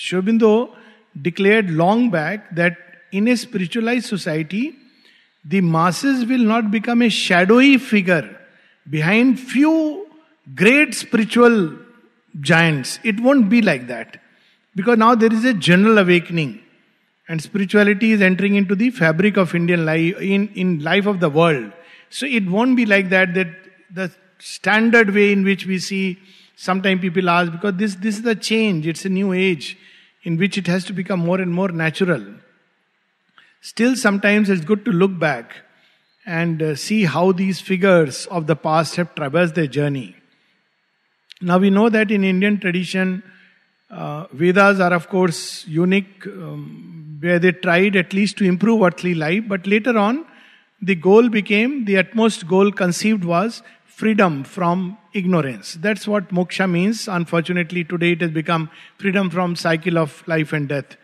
Sri Aurobindo declared long back that in a spiritualized society, the masses will not become a shadowy figure behind few great spiritual giants. It won't be like that. Because now there is a general awakening and spirituality is entering into the fabric of Indian life, in life of the world. So it won't be like that the standard way in which we see, sometimes people ask, because this is a change, it's a new age in which it has to become more and more natural. Still, sometimes it's good to look back and see how these figures of the past have traversed their journey. Now we know that in Indian tradition, Vedas are of course unique, where they tried at least to improve earthly life, but later on the goal became, the utmost goal conceived was freedom from ignorance. That's what moksha means. Unfortunately today it has become freedom from cycle of life and death.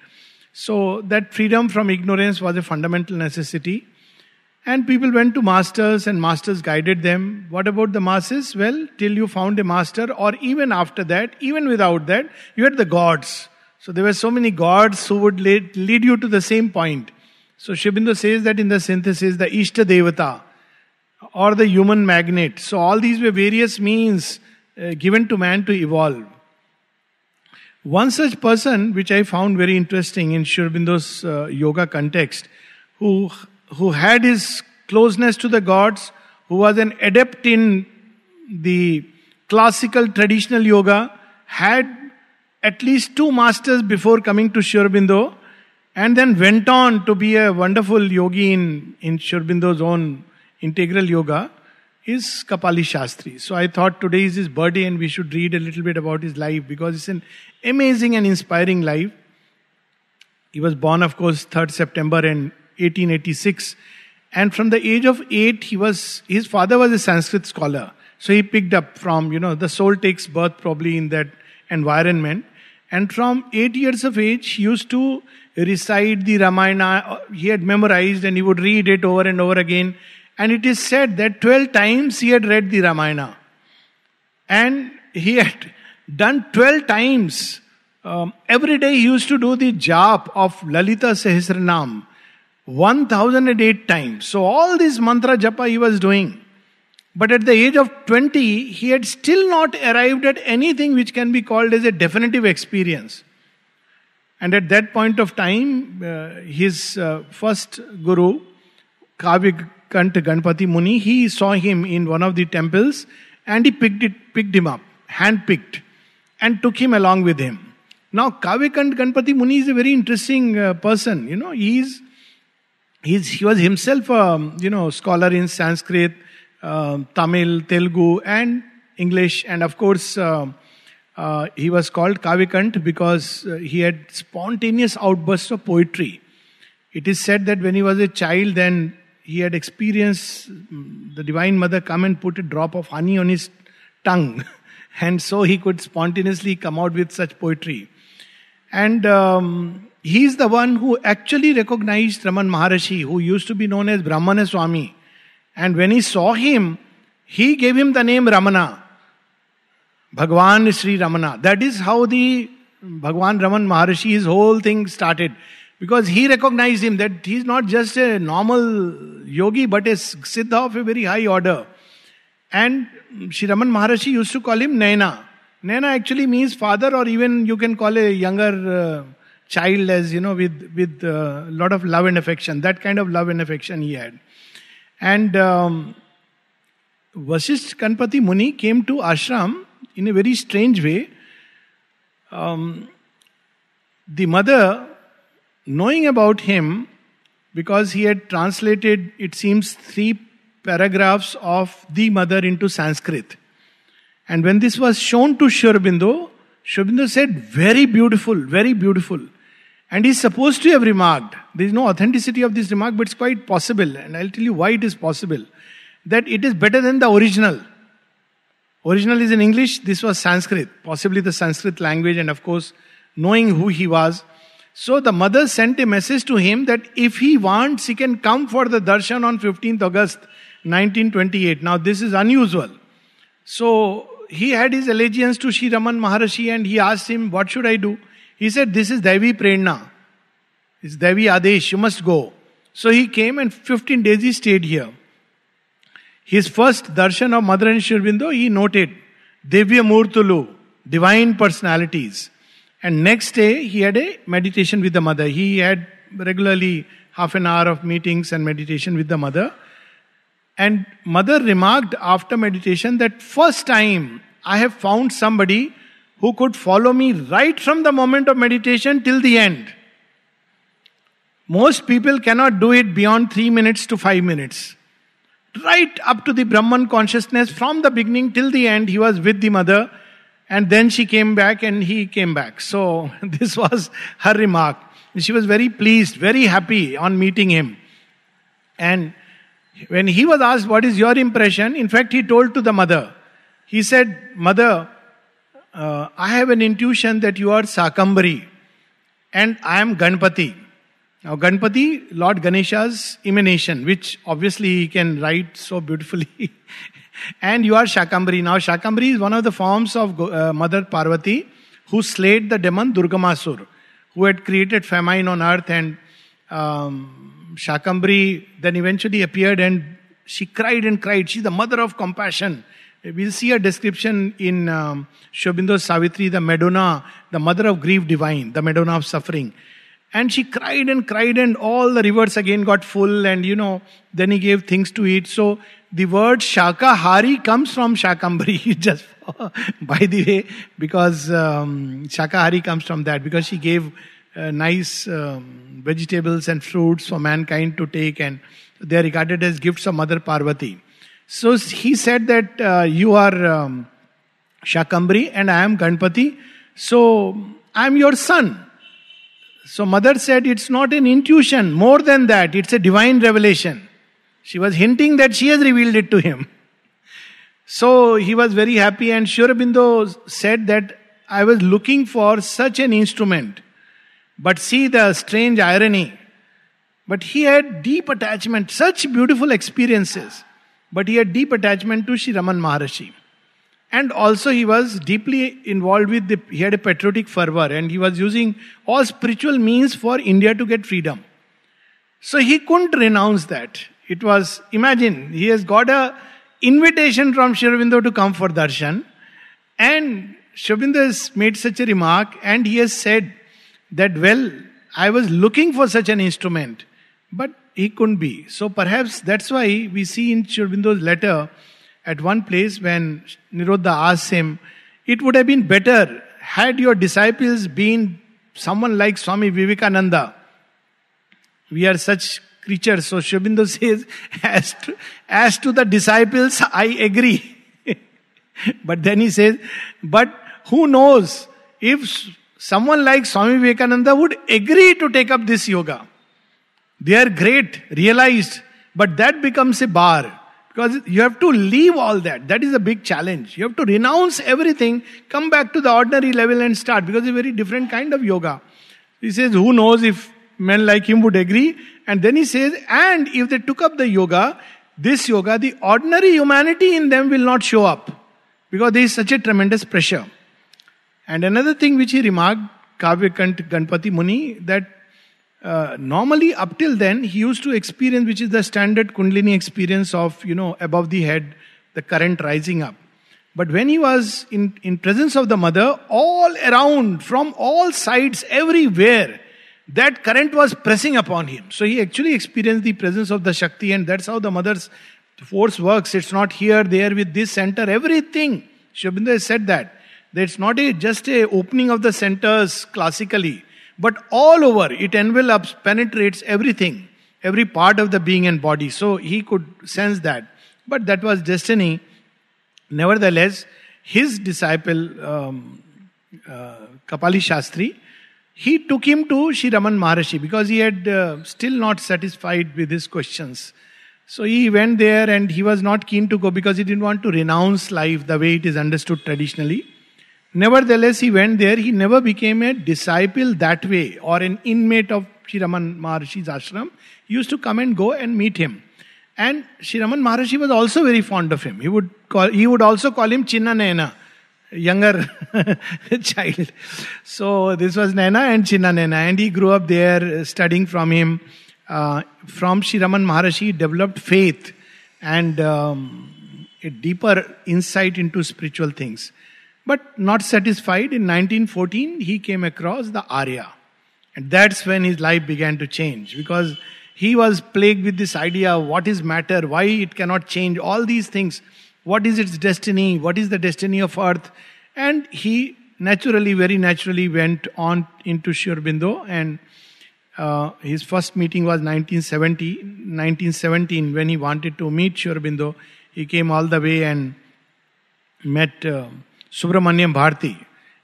So that freedom from ignorance was a fundamental necessity, and people went to masters and masters guided them. What about the masses? Well, till you found a master, or even after that, even without that, you had the gods. So there were so many gods who would lead you to the same point. So Sri Aurobindo says that in the synthesis, the Ishta Devata or the human magnet. So all these were various means given to man to evolve. One such person, which I found very interesting in Sri Aurobindo's yoga context, who had his closeness to the gods, who was an adept in the classical traditional yoga, had at least two masters before coming to Sri Aurobindo, and then went on to be a wonderful yogi in Sri Aurobindo's own integral yoga, is Kapali Shastri. So I thought today is his birthday and we should read a little bit about his life, because it's an amazing and inspiring life. He was born, of course, 3rd September in 1886, and from the age of 8 his father was a Sanskrit scholar, so he picked up from, the soul takes birth probably in that environment, and from 8 years of age he used to recite the Ramayana. He had memorized and he would read it over and over again, and it is said that 12 times he had read the Ramayana, and he had done 12 times. Every day he used to do the jap of Lalita Sahasranama 1008 times. So all this mantra japa he was doing. But at the age of 20, he had still not arrived at anything which can be called as a definitive experience. And at that point of time, his first guru, Kavyakantha Ganapati Muni, he saw him in one of the temples and he picked him up, hand-picked, and took him along with him. Now, Kavyakantha Ganapati Muni is a very interesting person. He was himself a scholar in Sanskrit, Tamil, Telugu and English, and of course he was called Kavyakant because he had spontaneous outbursts of poetry. It is said that when he was a child, then he had experienced the Divine Mother come and put a drop of honey on his tongue and so he could spontaneously come out with such poetry. And he is the one who actually recognized Ramana Maharshi, who used to be known as Brahmana Swami. And when he saw him, he gave him the name Ramana. Bhagwan Sri Ramana. That is how the Bhagwan Ramana Maharshi's whole thing started. Because he recognized him that he is not just a normal yogi, but a siddha of a very high order. And Sri Ramana Maharshi used to call him Naina. Naina actually means father, or even you can call a younger child as, with a lot of love and affection. That kind of love and affection he had. And Vasishtha Ganapati Muni came to ashram in a very strange way. The mother, knowing about him, because he had translated, it seems, 3 paragraphs of the mother into Sanskrit. And when this was shown to Sri Aurobindo, Sri Aurobindo said, "Very beautiful, very beautiful." And he is supposed to have remarked, there is no authenticity of this remark, but it's quite possible, and I'll tell you why it is possible, that it is better than the original. Original is in English, this was Sanskrit, possibly the Sanskrit language, and of course, knowing who he was. So the mother sent a message to him that if he wants, he can come for the darshan on 15th August 1928. Now this is unusual. So he had his allegiance to Sri Ramana Maharshi and he asked him, "What should I do?" He said, this is Daivi Prerna. It's Daivi Adesh, you must go. So he came and 15 days he stayed here. His first darshan of Mother and Sri Aurobindo, he noted, Devya Murtulu, divine personalities. And next day he had a meditation with the mother. He had regularly half an hour of meetings and meditation with the mother. And mother remarked after meditation that first time I have found somebody who could follow me right from the moment of meditation till the end. Most people cannot do it beyond 3 minutes to 5 minutes. Right up to the Brahman consciousness from the beginning till the end he was with the mother, and then she came back and he came back. So this was her remark. She was very pleased, very happy on meeting him. And when he was asked, what is your impression? In fact, he told to the mother. He said, Mother, I have an intuition that you are Shakambhari and I am Ganpati. Now, Ganpati, Lord Ganesha's emanation, which obviously he can write so beautifully. And you are Shakambhari. Now, Shakambhari is one of the forms of Mother Parvati who slayed the demon Durgamasur, who had created famine on earth, and Shakambhari then eventually appeared and she cried and cried. She's the mother of compassion. We'll see a description in Sri Aurobindo's Savitri, the Madonna, the mother of grief divine, the Madonna of suffering. And she cried and cried, and all the rivers again got full, and then he gave things to eat. So the word Shakahari comes from Shakambhari, just by the way, because Shakahari comes from that, because she gave nice vegetables and fruits for mankind to take, and they are regarded as gifts of Mother Parvati. So he said that you are Shakambhari and I am Ganpati, so I am your son. So mother said, it's not an intuition, more than that, it's a divine revelation. She was hinting that she has revealed it to him. So he was very happy, and Sri Aurobindo said that I was looking for such an instrument. But see the strange irony. But he had deep attachment, such beautiful experiences. But he had deep attachment to Sri Ramana Maharshi. And also he was deeply involved with he had a patriotic fervor, and he was using all spiritual means for India to get freedom. So he couldn't renounce that. It was, imagine, he has got a invitation from Sri Aurobindo to come for darshan, and Sri Aurobindo has made such a remark, and he has said that, well, I was looking for such an instrument, but he couldn't be. So perhaps that's why we see in Sri Aurobindo's letter, at one place when Nirodha asks him, it would have been better had your disciples been someone like Swami Vivekananda. We are such creatures. So Sri Aurobindo says, as to the disciples, I agree. But then he says, but who knows if someone like Swami Vivekananda would agree to take up this yoga. They are great, realized, but that becomes a bar. Because you have to leave all that. That is a big challenge. You have to renounce everything, come back to the ordinary level and start, because it's a very different kind of yoga. He says, who knows if men like him would agree? And then he says, and if they took up the yoga, this yoga, the ordinary humanity in them will not show up. Because there is such a tremendous pressure. And another thing which he remarked, Kavyakantha Ganapati Muni, that normally up till then he used to experience, which is the standard Kundalini experience of, above the head, the current rising up. But when he was in presence of the mother, all around, from all sides, everywhere, that current was pressing upon him. So he actually experienced the presence of the Shakti, and that's how the mother's force works. It's not here, there, with this center, everything. Sri Aurobindo has said that. It's not just a opening of the centers classically, but all over it envelops, penetrates everything, every part of the being and body. So he could sense that. But that was destiny. Nevertheless, his disciple Kapali Shastri, he took him to Sri Ramana Maharshi because he had still not satisfied with his questions. So he went there, and he was not keen to go because he didn't want to renounce life the way it is understood traditionally. Nevertheless, he went there. He never became a disciple that way or an inmate of Sri Ramana Maharshi's ashram. He used to come and go and meet him. And Sri Ramana Maharshi was also very fond of him. He would also call him Chinna Nena, younger child. So this was Naina and Chinna Naina, and he grew up there studying from him. From Sri Ramana Maharshi, he developed faith and a deeper insight into spiritual things. But not satisfied, in 1914 he came across the Arya. And that's when his life began to change, because he was plagued with this idea, what is matter, why it cannot change, all these things. What is its destiny, what is the destiny of earth? And he naturally, very naturally went on into Sri Aurobindo, and his first meeting was 1917, when he wanted to meet Sri Aurobindo. He came all the way and met Subramania Bharati,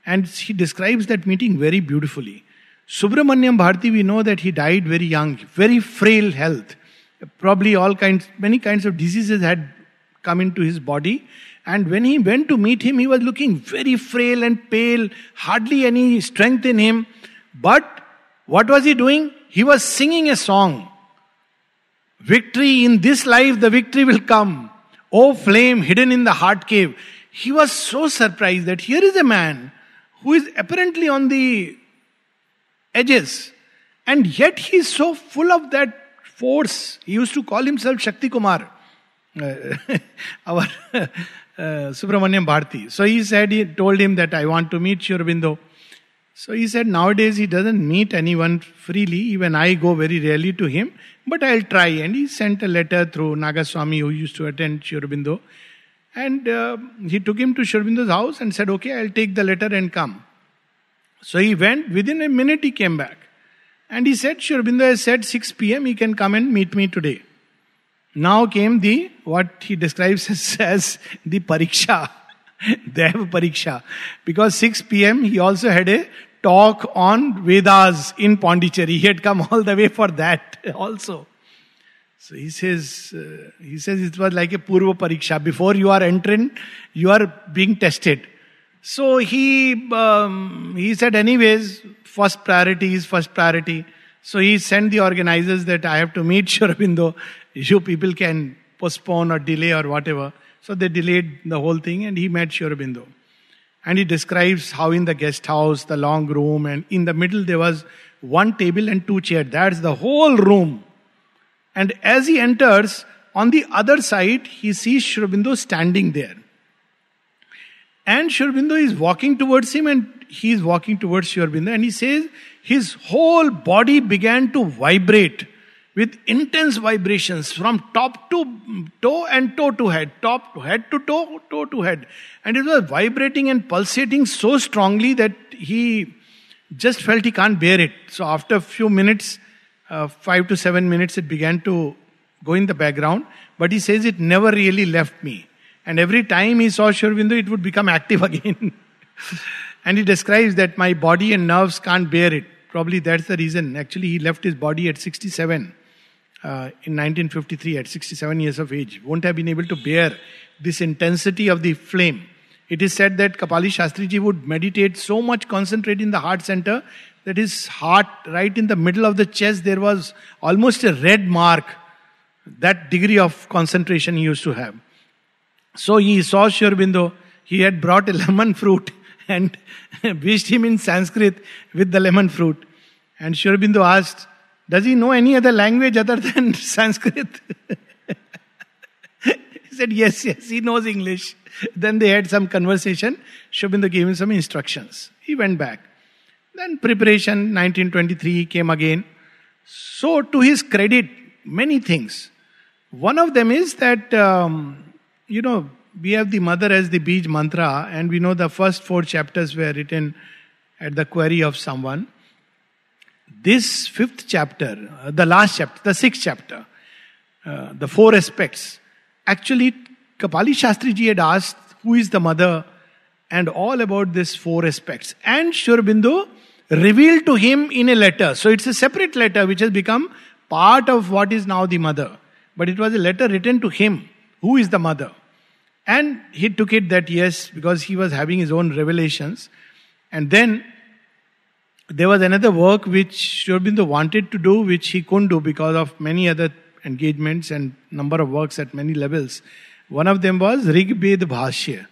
and he describes that meeting very beautifully. Subramania Bharati, we know that he died very young, very frail health. Probably many kinds of diseases had come into his body. And when he went to meet him, he was looking very frail and pale, hardly any strength in him. But what was he doing? He was singing a song. Victory in this life, the victory will come. O flame hidden in the heart cave. He was so surprised that here is a man who is apparently on the edges, and yet he is so full of that force. He used to call himself Shakti Kumar, our Subramaniam Bharati. So he told him that I want to meet Sri Aurobindo. So he said, nowadays he doesn't meet anyone freely, even I go very rarely to him, but I'll try. And he sent a letter through Nagaswami, who used to attend Sri Aurobindo, and he took him to Sri Aurobindo's house and said, okay, I'll take the letter and come. So he went. Within a minute he came back. And he said, Sri Aurobindo has said 6 p.m. he can come and meet me today. Now came what he describes as the Pariksha. Dev Pariksha. Because 6 p.m. he also had a talk on Vedas in Pondicherry. He had come all the way for that also. So he says it was like a Purva Pariksha. Before you are entrant, you are being tested. So he said, anyways, first priority. So he sent the organizers that I have to meet Sri Aurobindo. You people can postpone or delay or whatever. So they delayed the whole thing, and he met Sri Aurobindo. And he describes how in the guest house, the long room, and in the middle there was one table and 2 chairs. That's the whole room. And as he enters, on the other side, he sees Sri Aurobindo standing there. And Sri Aurobindo is walking towards him, and he is walking towards Sri Aurobindo, and he says his whole body began to vibrate with intense vibrations from top to toe and toe to head, top to head to toe, toe to head. And it was vibrating and pulsating so strongly that he just felt he can't bear it. So after a few minutes, 5 to 7 minutes, it began to go in the background, but he says it never really left me. And every time he saw Sri Aurobindo, it would become active again. And he describes that my body and nerves can't bear it. Probably that's the reason. Actually, he left his body at 67 in 1953, at 67 years of age. Won't have been able to bear this intensity of the flame. It is said that Kapali Shastri ji would meditate so much, concentrate in the heart center, that his heart, right in the middle of the chest, there was almost a red mark. That degree of concentration he used to have. So he saw Sri Aurobindo. He had brought a lemon fruit and wished him in Sanskrit with the lemon fruit. And Sri Aurobindo asked, does he know any other language other than Sanskrit? He said, yes, he knows English. Then they had some conversation. Sri Aurobindo gave him some instructions. He went back. Then preparation, 1923, he came again. So to his credit, many things. One of them is that we have the mother as the Bij Mantra, and we know the first 4 chapters were written at the query of someone. This 5th chapter, the last chapter, the 6th chapter, the 4 aspects. Actually, Kapali Shastri ji had asked who is the mother and all about this 4 aspects. And Sri Aurobindo revealed to him in a letter. So it's a separate letter which has become part of what is now the mother. But it was a letter written to him. Who is the mother? And he took it that yes, because he was having his own revelations. And then there was another work which Sri Aurobindo wanted to do, which he couldn't do because of many other engagements and number of works at many levels. One of them was Rigbed Bhashya.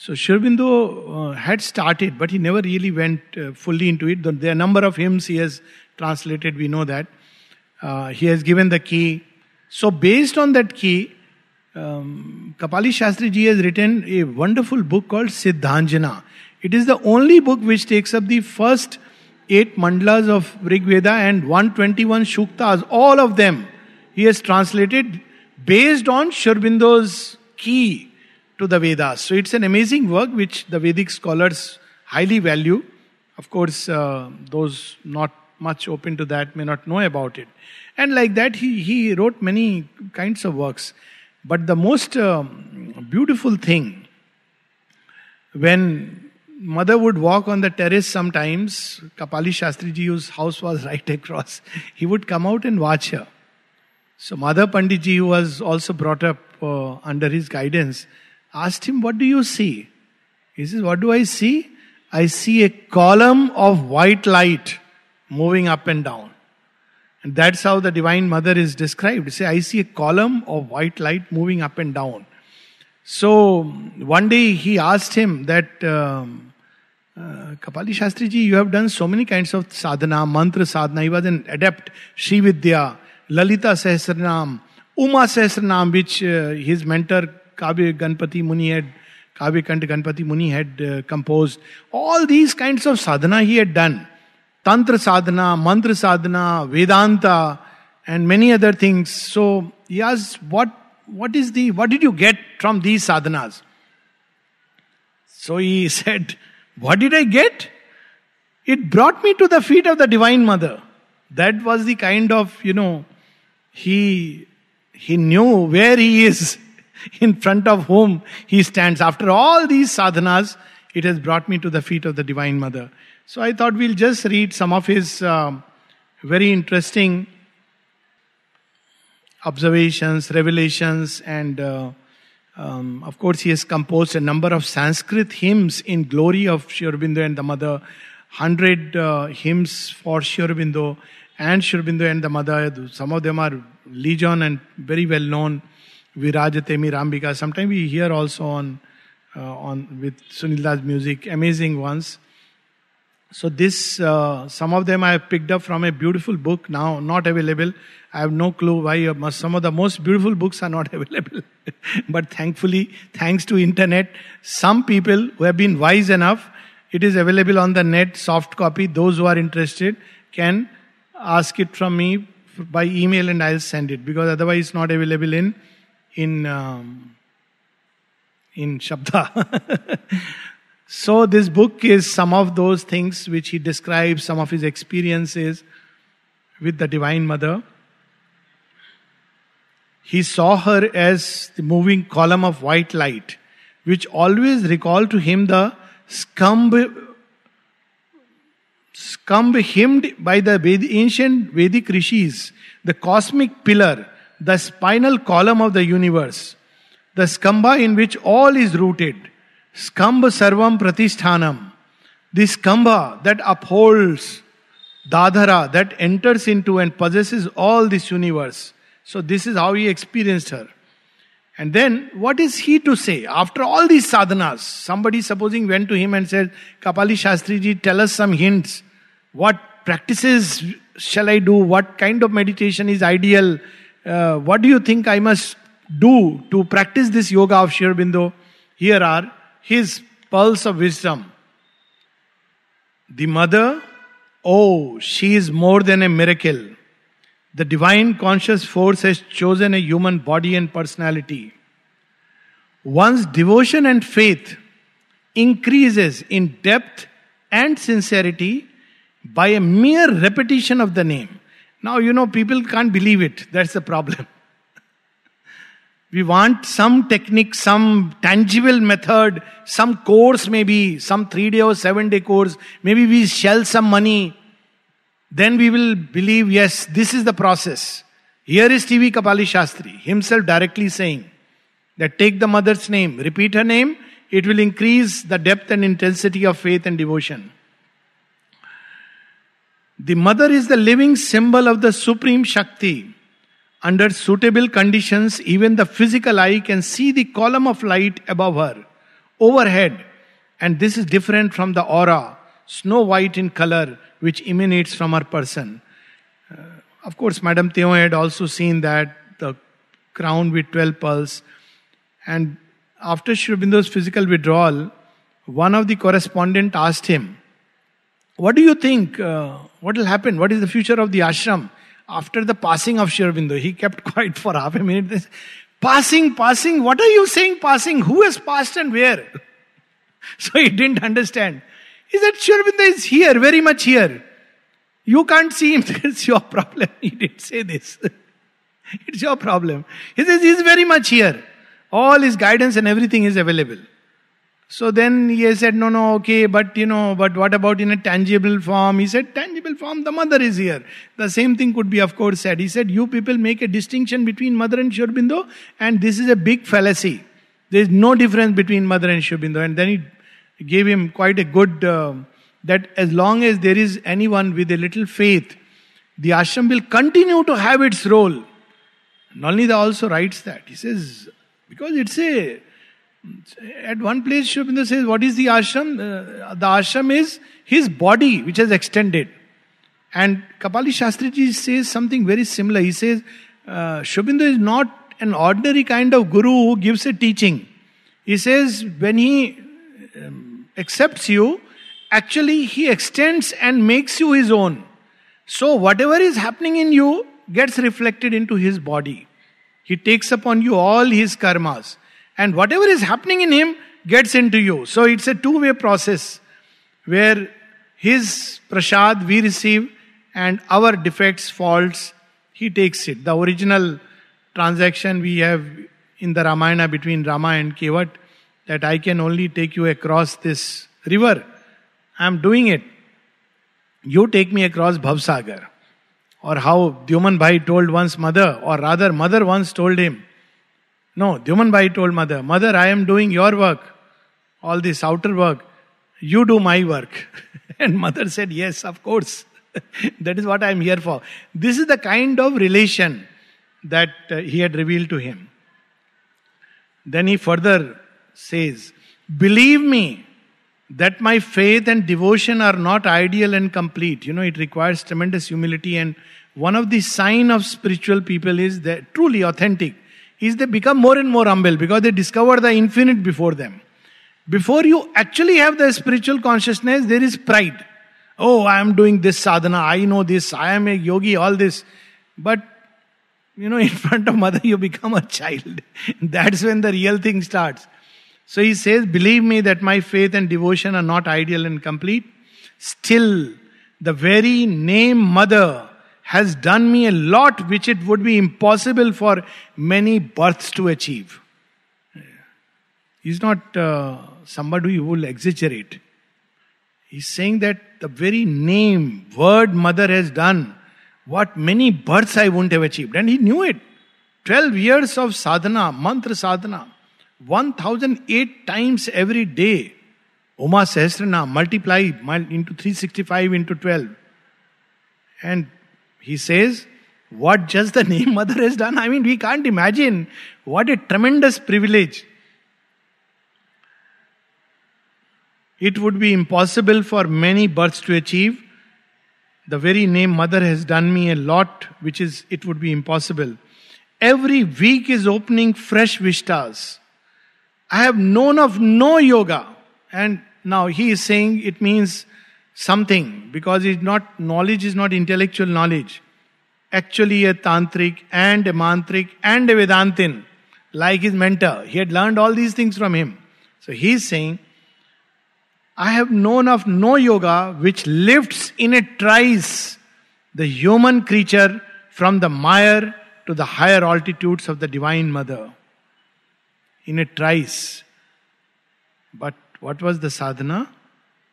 So Sri Aurobindo had started, but he never really went fully into it. There are a number of hymns he has translated, we know that. He has given the key. So based on that key, Kapali Shastri ji has written a wonderful book called Siddhanjana. It is the only book which takes up the first 8 mandalas of Rig Veda and 121 shuktas. All of them he has translated based on Sri Aurobindo's key to the Vedas. So it's an amazing work which the Vedic scholars highly value. Of course, those not much open to that may not know about it. And like that, he wrote many kinds of works. But the most beautiful thing, when mother would walk on the terrace sometimes, Kapali Shastri ji, whose house was right across, he would come out and watch her. So Madhav Pandit ji, who was also brought up under his guidance, asked him, "What do you see?" He says, "What do I see? I see a column of white light moving up and down." And that's how the Divine Mother is described. Say, "I see a column of white light moving up and down." So one day he asked him that, "Kapali Shastri ji, you have done so many kinds of sadhana, mantra sadhana." He was an adept. Sri Vidya, Lalita Sahasranama, Uma Sahasranama, which his mentor Kavyakantha Ganapati Muni had composed. All these kinds of sadhana he had done. Tantra sadhana, mantra sadhana, Vedanta, and many other things. So he asked, what did you get from these sadhanas?" So he said, "What did I get? It brought me to the feet of the Divine Mother." That was the kind of, he knew where he is, in front of whom he stands. After all these sadhanas, it has brought me to the feet of the Divine Mother. So I thought we'll just read some of his very interesting observations, revelations, and of course he has composed a number of Sanskrit hymns in glory of Sri Aurobindo and the Mother, 100 hymns for Sri Aurobindo and Sri Aurobindo and the Mother. Some of them are legion and very well known. Virajatemi Rambika, sometimes we hear also on with Sunila's music, amazing ones. So this, some of them I have picked up from a beautiful book, now not available. I have no clue why some of the most beautiful books are not available. But thankfully, thanks to internet, some people who have been wise enough, it is available on the net, soft copy. Those who are interested can ask it from me by email and I'll send it, because otherwise it's not available in Shabda. So this book is some of those things which he describes, some of his experiences with the Divine Mother. He saw her as the moving column of white light, which always recalled to him the skamba hymned by the ancient Vedic rishis, the cosmic pillar, the spinal column of the universe, the skamba in which all is rooted. Skamba sarvam pratisthanam. The skamba that upholds, dadhara that enters into and possesses all this universe. So this is how he experienced her. And then what is he to say? After all these sadhanas, somebody supposing went to him and said, "Kapali Shastri ji, tell us some hints. What practices shall I do? What kind of meditation is ideal? What do you think I must do to practice this yoga of Sri Aurobindo?" Here are his pearls of wisdom. "The mother, she is more than a miracle. The divine conscious force has chosen a human body and personality. One's devotion and faith increases in depth and sincerity by a mere repetition of the name." Now, people can't believe it. That's the problem. We want some technique, some tangible method, some course maybe, some 3-day or 7-day course. Maybe we shell some money. Then we will believe, yes, this is the process. Here is T.V. Kapali Shastri himself directly saying that take the mother's name, repeat her name, it will increase the depth and intensity of faith and devotion. "The mother is the living symbol of the supreme Shakti. Under suitable conditions, even the physical eye can see the column of light above her. overhead, and this is different from the aura, snow white in color, which emanates from her person. Of course, Madame Theon had also seen that, the crown with 12 pearls. And after Sri Aurobindo's physical withdrawal, one of the correspondents asked him, what do you think? What will happen? What is the future of the ashram after the passing of Sri Aurobindo? He kept quiet for half a minute. Passing, what are you saying passing? Who has passed and where? So he didn't understand. He said, Sri Aurobindo is here, very much here. You can't see him, it's your problem. He didn't say this. It's your problem. He says, he's very much here. All his guidance and everything is available. So then he said, no, okay, but what about in a tangible form? He said, tangible form, the mother is here. The same thing could be, of course, said. He said, you people make a distinction between mother and Sri Aurobindo, and this is a big fallacy. There is no difference between mother and Sri Aurobindo. And then he gave him quite a good, that as long as there is anyone with a little faith, the ashram will continue to have its role. Nalanda also writes that. He says, because it's a... At one place, Sri Aurobindo says, what is the ashram? The ashram is his body, which has extended. And Kapali Shastriji says something very similar. He says, Sri Aurobindo is not an ordinary kind of guru who gives a teaching. He says, when he accepts you, actually he extends and makes you his own. So whatever is happening in you gets reflected into his body. He takes upon you all his karmas. And whatever is happening in him gets into you. So it's a two-way process where his prasad we receive and our defects, faults, he takes it. The original transaction we have in the Ramayana between Rama and Kevat, that I can only take you across this river. I am doing it. You take me across Bhavsagar. Or how Dyoman Bhai told once mother, or rather mother once told him, no, Dyoman Bhai told mother, mother, I am doing your work, all this outer work, you do my work. And mother said, yes, of course. That is what I am here for. This is the kind of relation that he had revealed to him. Then he further says, believe me that my faith and devotion are not ideal and complete. It requires tremendous humility, and one of the signs of spiritual people is that truly authentic is they become more and more humble because they discover the infinite before them. Before you actually have the spiritual consciousness, there is pride. Oh, I am doing this sadhana, I know this, I am a yogi, all this. But, in front of mother you become a child. That's when the real thing starts. So he says, believe me that my faith and devotion are not ideal and complete. Still, the very name mother has done me a lot which it would be impossible for many births to achieve. He's not somebody who will exaggerate. He's saying that the very name, word mother has done what many births I wouldn't have achieved. And he knew it. 12 years of sadhana, mantra sadhana, 1008 times every day. Uma Sahasranama, multiply into 365 into 12. And he says, what just the name mother has done. I mean, we can't imagine what a tremendous privilege. It would be impossible for many births to achieve. The very name mother has done me a lot, which is, it would be impossible. Every week is opening fresh vistas. I have known of no yoga. And now he is saying it means something, because knowledge is not intellectual knowledge. Actually a tantric and a mantric and a Vedantin, like his mentor. He had learned all these things from him. So he is saying, I have known of no yoga which lifts in a trice the human creature from the mire to the higher altitudes of the Divine Mother. In a trice. But what was the sadhana?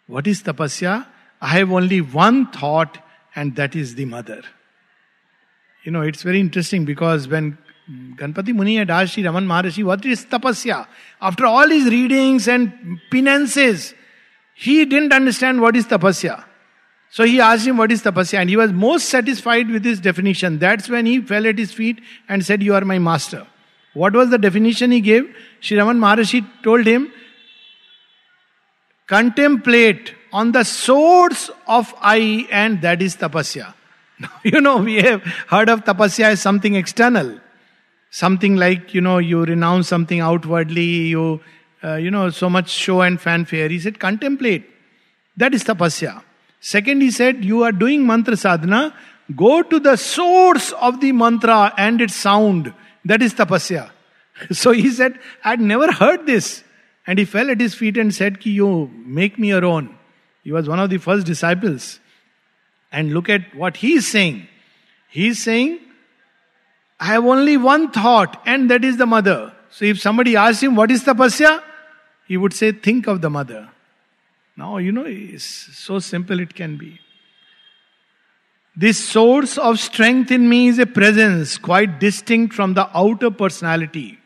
What is tapasya? I have only one thought, and that is the mother. It's very interesting, because when Ganapati Muni had asked Sri Ramana Maharshi, what is tapasya? After all his readings and penances, he didn't understand what is tapasya. So he asked him, what is tapasya? And he was most satisfied with his definition. That's when he fell at his feet and said, you are my master. What was the definition he gave? Sri Ramana Maharshi told him, Contemplate on the source of I, and that is tapasya. Now, we have heard of tapasya as something external. Something like, you renounce something outwardly, you so much show and fanfare. He said, contemplate. That is tapasya. Second, he said, you are doing mantra sadhana, go to the source of the mantra and its sound. That is tapasya. So he said, I had never heard this. And he fell at his feet and said, Ki, you make me your own. He was one of the first disciples. And look at what he is saying. He is saying, I have only one thought, and that is the mother. So if somebody asks him, what is tapasya? He would say, think of the mother. Now, it's so simple it can be. This source of strength in me is a presence quite distinct from the outer personality.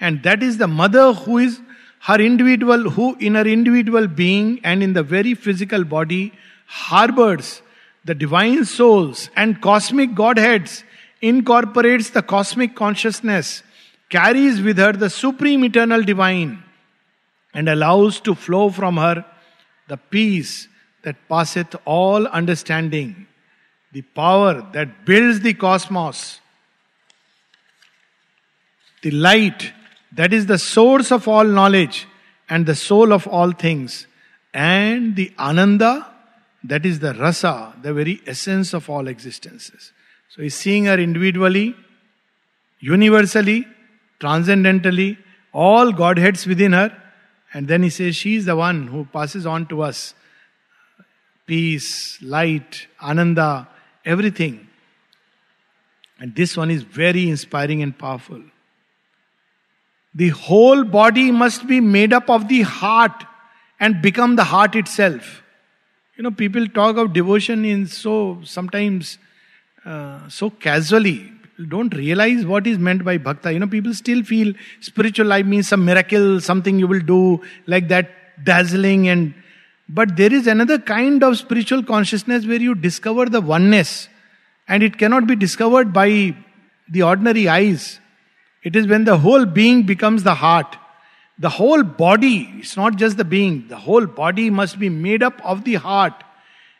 And that is the mother who in her individual being and in the very physical body harbors the divine souls and cosmic godheads, incorporates the cosmic consciousness, carries with her the supreme eternal divine, and allows to flow from her the peace that passeth all understanding, the power that builds the cosmos, the light that is the source of all knowledge and the soul of all things, and the ananda that is the rasa, the very essence of all existences. So he's seeing her individually, universally, transcendentally, all Godheads within her. And then he says, she is the one who passes on to us peace, light, ananda, everything. And this one is very inspiring and powerful. The whole body must be made up of the heart and become the heart itself. People talk of devotion in so casually. People don't realize what is meant by bhakta. People still feel spiritual life means some miracle, something you will do like that, dazzling. But there is another kind of spiritual consciousness where you discover the oneness, and it cannot be discovered by the ordinary eyes. It is when the whole being becomes the heart. The whole body, it's not just the being, the whole body must be made up of the heart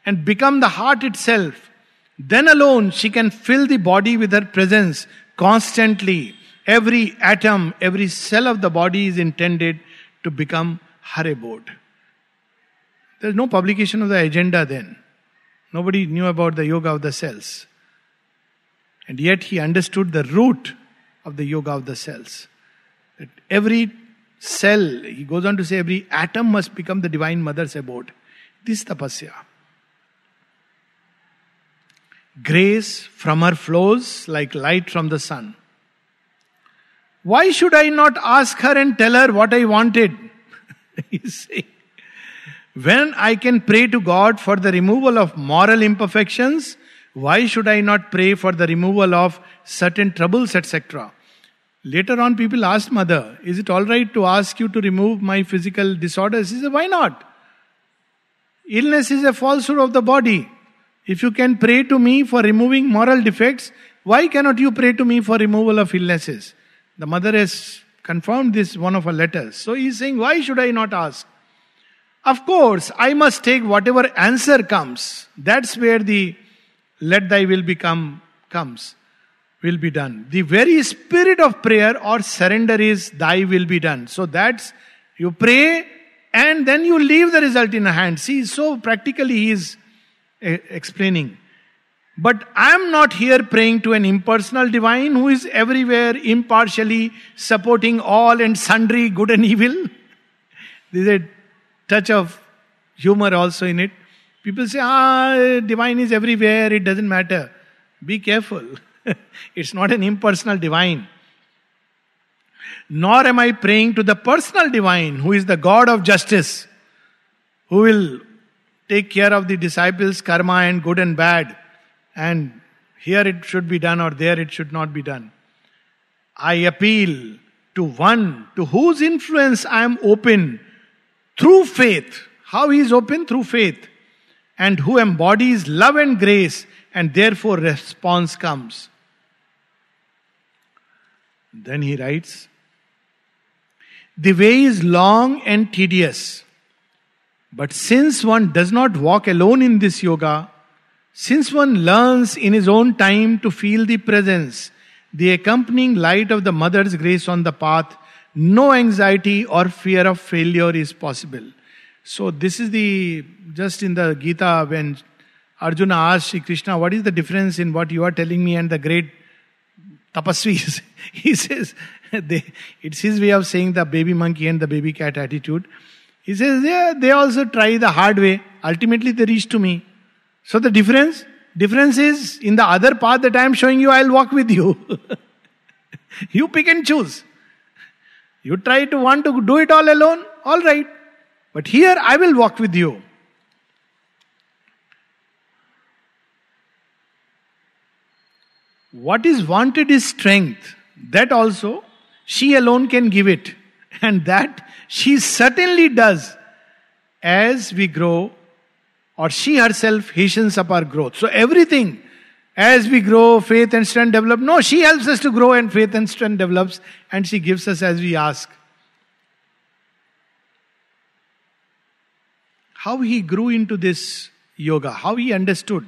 and become the heart itself. Then alone she can fill the body with her presence constantly. Every atom, every cell of the body is intended to become her abode. There is no publication of the agenda then. Nobody knew about the yoga of the cells. And yet he understood the root of the yoga of the cells. That every cell, he goes on to say, every atom must become the Divine Mother's abode. This is tapasya. Grace from her flows like light from the sun. Why should I not ask her and tell her what I wanted? You see, when I can pray to God for the removal of moral imperfections, why should I not pray for the removal of certain troubles, etc.? Later on, people asked Mother, is it all right to ask you to remove my physical disorders? She said, why not? Illness is a falsehood of the body. If you can pray to me for removing moral defects, why cannot you pray to me for removal of illnesses? The mother has confirmed this in one of her letters. So he is saying, why should I not ask? Of course, I must take whatever answer comes. That's where the let thy will become comes, will be done. The very spirit of prayer or surrender is thy will be done. So that's, you pray and then you leave the result in a hand. See, so practically he is explaining. But I am not here praying to an impersonal divine who is everywhere impartially supporting all and sundry good and evil. There's a touch of humor also in it. People say, divine is everywhere, it doesn't matter. Be careful. It's not an impersonal divine. Nor am I praying to the personal divine who is the God of justice, who will take care of the disciples' karma and good and bad, and here it should be done or there it should not be done. I appeal to one to whose influence I am open through faith. How he is open? Through faith. And who embodies love and grace, and therefore response comes. Then he writes, the way is long and tedious. But since one does not walk alone in this yoga, since one learns in his own time to feel the presence, the accompanying light of the Mother's grace on the path, no anxiety or fear of failure is possible. So this is the, just in the Gita when Arjuna asked Sri Krishna, what is the difference in what you are telling me and the great tapasvis? He says, it's his way of saying the baby monkey and the baby cat attitude. He says, yeah, they also try the hard way. Ultimately they reach to me. So the difference is, in the other path that I am showing you, I will walk with you. You pick and choose. You try to want to do it all alone, all right. But here I will walk with you. What is wanted is strength. That also, she alone can give it. And that she certainly does as we grow, or she herself hastens up our growth. So everything, as we grow, faith and strength develop. No, she helps us to grow and faith and strength develops, and she gives us as we ask. How he grew into this yoga, how he understood,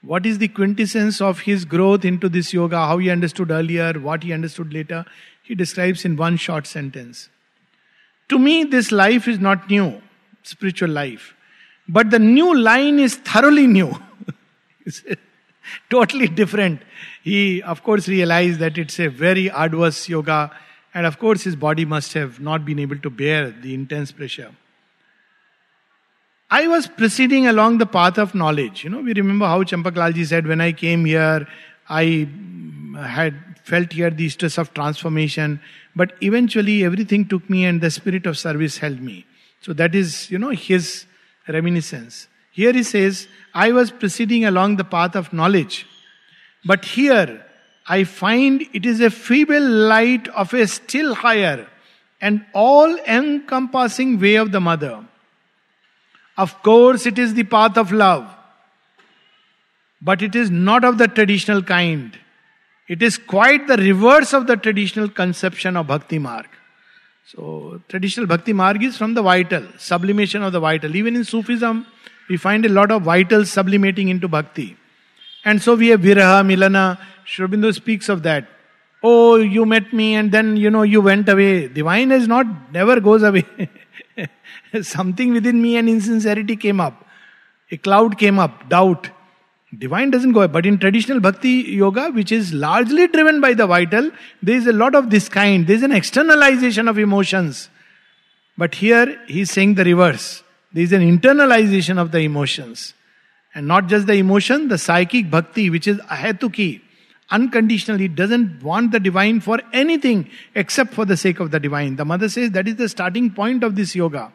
what is the quintessence of his growth into this yoga, how he understood earlier, what he understood later, he describes in one short sentence. To me, this life is not new, spiritual life. But the new line is thoroughly new. Totally different. He, of course, realized that it's a very arduous yoga, and of course his body must have not been able to bear the intense pressure. I was proceeding along the path of knowledge. You know, we remember how Champak Lalji said, when I came here, I had felt here the stress of transformation, but eventually everything took me and the spirit of service held me. So that is, you know, his reminiscence. Here he says, I was proceeding along the path of knowledge, but here I find it is a feeble light of a still higher and all-encompassing way of the Mother. Of course, it is the path of love, but it is not of the traditional kind. It is quite the reverse of the traditional conception of Bhakti Marg. So, traditional Bhakti Marg is from the vital, sublimation of the vital. Even in Sufism, we find a lot of vitals sublimating into Bhakti. And so we have Viraha, Milana. Sri Aurobindo speaks of that. Oh, you met me and then, you know, you went away. Divine is not, never goes away. Something within me and insincerity came up. A cloud came up, doubt. Divine doesn't go away. But in traditional Bhakti yoga, which is largely driven by the vital, there is a lot of this kind. There is an externalization of emotions. But here, he is saying the reverse. There is an internalization of the emotions. And not just the emotion, the psychic Bhakti, which is ahetuki, unconditional. He doesn't want the divine for anything except for the sake of the divine. The Mother says that is the starting point of this yoga.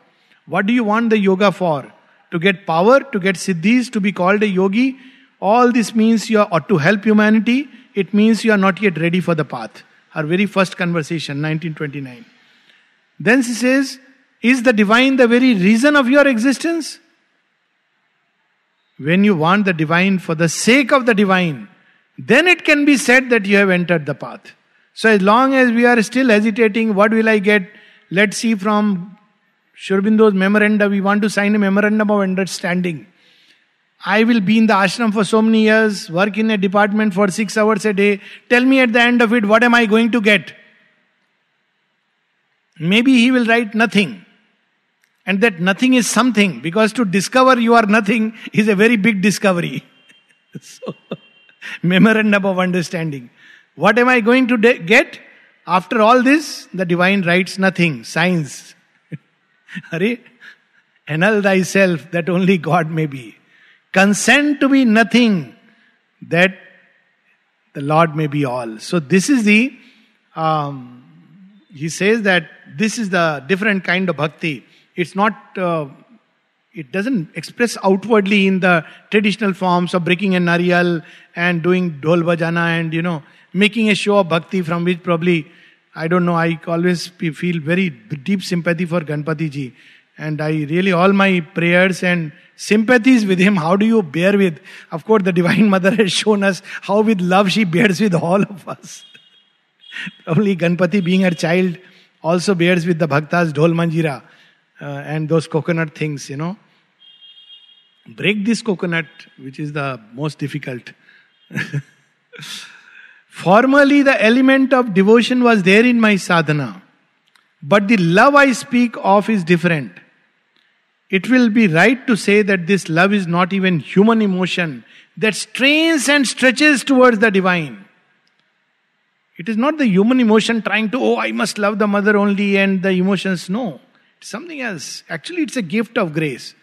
What do you want the yoga for? To get power, to get siddhis, to be called a yogi? All this means you are, or to help humanity, it means you are not yet ready for the path. Her very first conversation, 1929. Then she says, is the divine the very reason of your existence? When you want the divine for the sake of the divine, then it can be said that you have entered the path. So as long as we are still hesitating, what will I get? Let's see from Sri Aurobindo's memoranda, we want to sign a memorandum of understanding. I will be in the ashram for so many years, work in a department for 6 hours a day. Tell me at the end of it, what am I going to get? Maybe he will write nothing. And that nothing is something, because to discover you are nothing is a very big discovery. So, memorandum of understanding. What am I going to get? After all this, the divine writes nothing, signs. Hare, annul thyself that only God may be. Consent to be nothing, that the Lord may be all. So this is the, he says that this is the different kind of bhakti. It's not, it doesn't express outwardly in the traditional forms of breaking a nariyal and doing dhol bajana and, you know, making a show of bhakti, from which probably, I don't know, I always feel very deep sympathy for Ganpati ji. And I really, all my prayers and sympathies with him, how do you bear with? Of course, the Divine Mother has shown us how with love she bears with all of us. Probably Ganpati, being her child, also bears with the Bhakta's dhol manjira. and those coconut things, you know. Break this coconut, which is the most difficult. Formerly, the element of devotion was there in my sadhana, but the love I speak of is different. It will be right to say that this love is not even human emotion that strains and stretches towards the divine. It is not the human emotion trying to, oh, I must love the mother only and the emotions. No, it's something else. Actually, it's a gift of grace.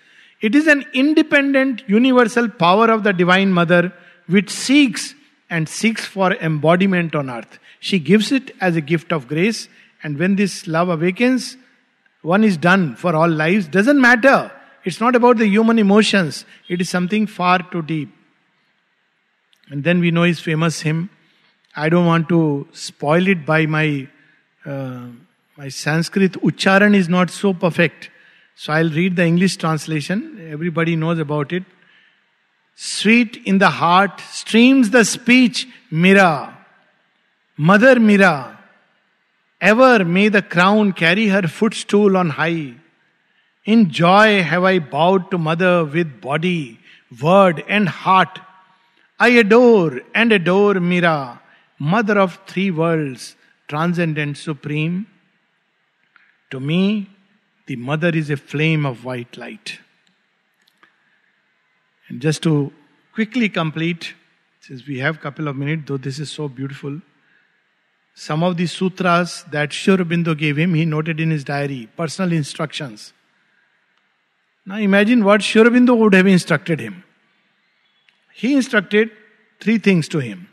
It is an independent, universal power of the Divine Mother which seeks and seeks for embodiment on earth. She gives it as a gift of grace, and when this love awakens, one is done for all lives. Doesn't matter. It's not about the human emotions. It is something far too deep. And then we know his famous hymn. I don't want to spoil it by my... my Sanskrit Uccharan is not so perfect. So I'll read the English translation. Everybody knows about it. Sweet in the heart streams the speech Mira. Mother Mira, ever may the crown carry her footstool on high. In joy have I bowed to mother with body, word and heart. I adore and adore Mira, mother of three worlds, transcendent supreme. To me, the mother is a flame of white light. And just to quickly complete, since we have a couple of minutes, though this is so beautiful, some of the sutras that Sri Aurobindo gave him, he noted in his diary, personal instructions. Now imagine what Sri Aurobindo would have instructed him. He instructed three things to him.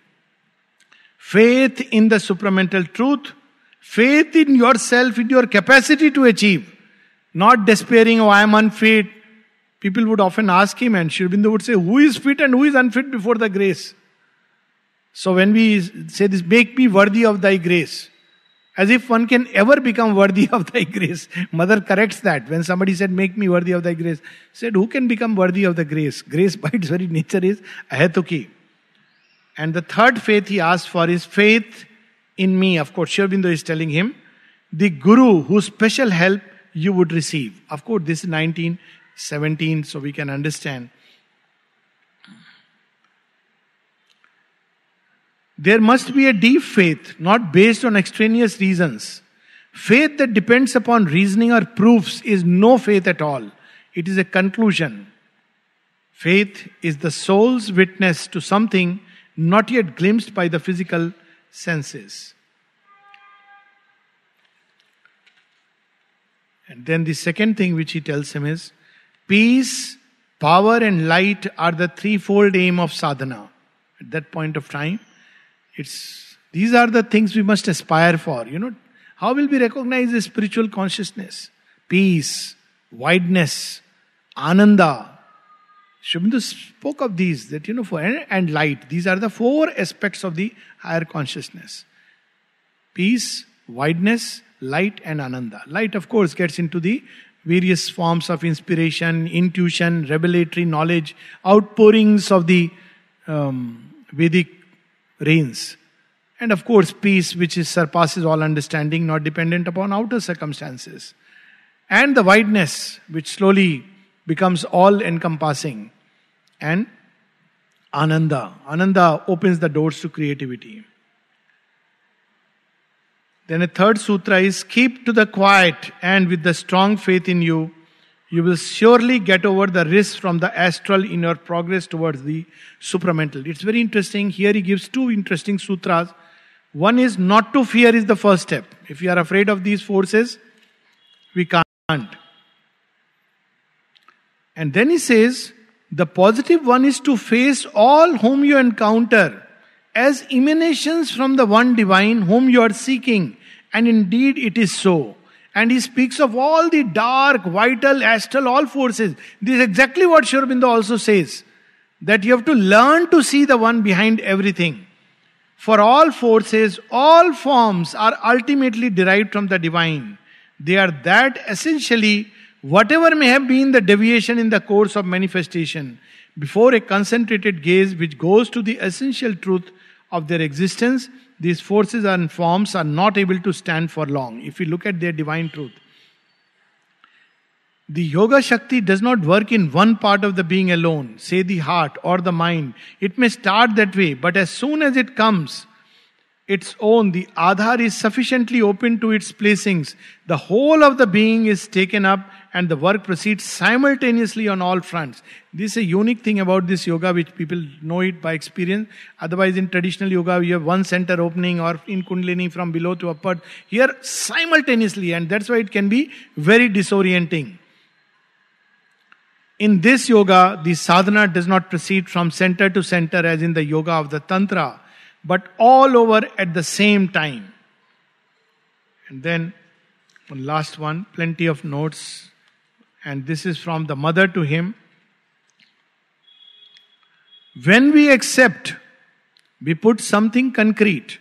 Faith in the supramental truth, faith in yourself, in your capacity to achieve. Not despairing, oh, I am unfit. People would often ask him, and Sri Aurobindo would say, who is fit and who is unfit before the grace? So when we say this, make me worthy of thy grace. As if one can ever become worthy of thy grace. Mother corrects that. When somebody said, make me worthy of thy grace, said, who can become worthy of the grace? Grace by its very nature is ahetuki. And the third faith he asked for is faith in me. Of course, Sri Aurobindo is telling him, the Guru whose special help you would receive. Of course, this is 1917, so we can understand. There must be a deep faith, not based on extraneous reasons. Faith that depends upon reasoning or proofs is no faith at all. It is a conclusion. Faith is the soul's witness to something not yet glimpsed by the physical senses. And then the second thing which he tells him is, peace, power and light are the threefold aim of sadhana. At that point of time, these are the things we must aspire for. You know, how will we recognize the spiritual consciousness? Peace, wideness, ananda. Sri Aurobindo spoke of these, that you know, and light. These are the four aspects of the higher consciousness. Peace, wideness, light and ananda. Light, of course, gets into the various forms of inspiration, intuition, revelatory knowledge, outpourings of the Vedic rains. And of course, peace, which surpasses all understanding, not dependent upon outer circumstances. And the wideness, which slowly becomes all-encompassing. And ananda. Ananda opens the doors to creativity. Then a third sutra is, keep to the quiet and with the strong faith in you, you will surely get over the risk from the astral in your progress towards the supramental. It's very interesting. Here he gives two interesting sutras. One is, not to fear is the first step. If you are afraid of these forces, we can't. And then he says, the positive one is to face all whom you encounter as emanations from the one divine whom you are seeking. And indeed it is so. And he speaks of all the dark, vital, astral, all forces. This is exactly what Sri Aurobindo also says. That you have to learn to see the one behind everything. For all forces, all forms are ultimately derived from the divine. They are that essentially, whatever may have been the deviation in the course of manifestation, before a concentrated gaze which goes to the essential truth of their existence, these forces and forms are not able to stand for long, if we look at their divine truth. The yoga shakti does not work in one part of the being alone, say the heart or the mind. It may start that way, but as soon as it comes its own, the Aadhar is sufficiently open to its placings. The whole of the being is taken up and the work proceeds simultaneously on all fronts. This is a unique thing about this yoga which people know it by experience. Otherwise in traditional yoga you have one center opening, or in Kundalini from below to upward. Here simultaneously, and that's why it can be very disorienting. In this yoga, the sadhana does not proceed from center to center as in the yoga of the tantra, but all over at the same time. And then, one last one, plenty of notes. And this is from the mother to him. When we accept, we put something concrete.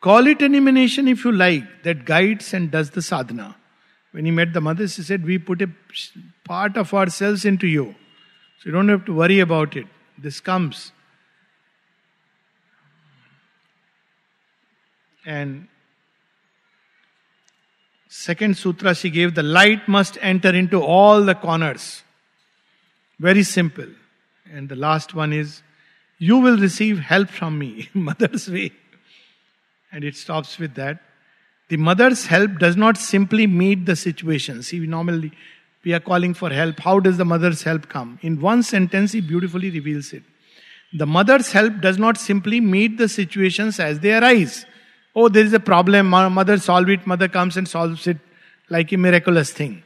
Call it an illumination if you like, that guides and does the sadhana. When he met the mother, she said, we put a part of ourselves into you. So you don't have to worry about it. This comes. And second sutra she gave, the light must enter into all the corners. Very simple. And the last one is, you will receive help from me, mother's way. And it stops with that. The mother's help does not simply meet the situation. See, normally we are calling for help. How does the mother's help come? In one sentence, he beautifully reveals it. The mother's help does not simply meet the situations as they arise. Oh, there is a problem, mother solve it, mother comes and solves it like a miraculous thing.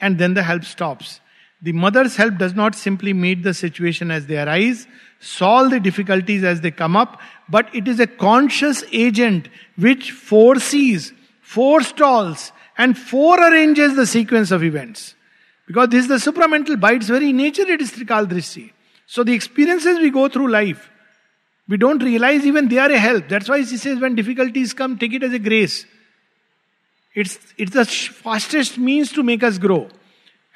And then the help stops. The mother's help does not simply meet the situation as they arise, solve the difficulties as they come up, but it is a conscious agent which foresees, forestalls and forearranges the sequence of events. Because this is the supramental, by its very nature it is Trikal Drishti. So the experiences we go through life, we don't realize even they are a help. That's why she says when difficulties come, take it as a grace. It's the fastest means to make us grow.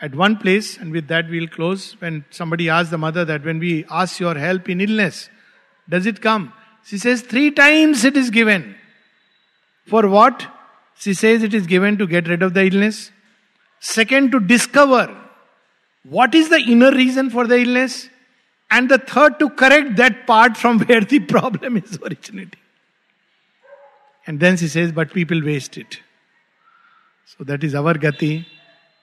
At one place, and with that we'll close, when somebody asked the mother that when we ask your help in illness, does it come? She says 3 times it is given. For what? She says it is given to get rid of the illness. Second, to discover what is the inner reason for the illness. And the third, to correct that part from where the problem is originating. And then she says, but people waste it. So that is our gati.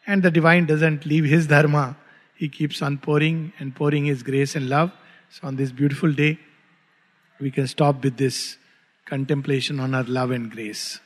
And the divine doesn't leave his dharma. He keeps on pouring and pouring his grace and love. So on this beautiful day, we can stop with this contemplation on our love and grace.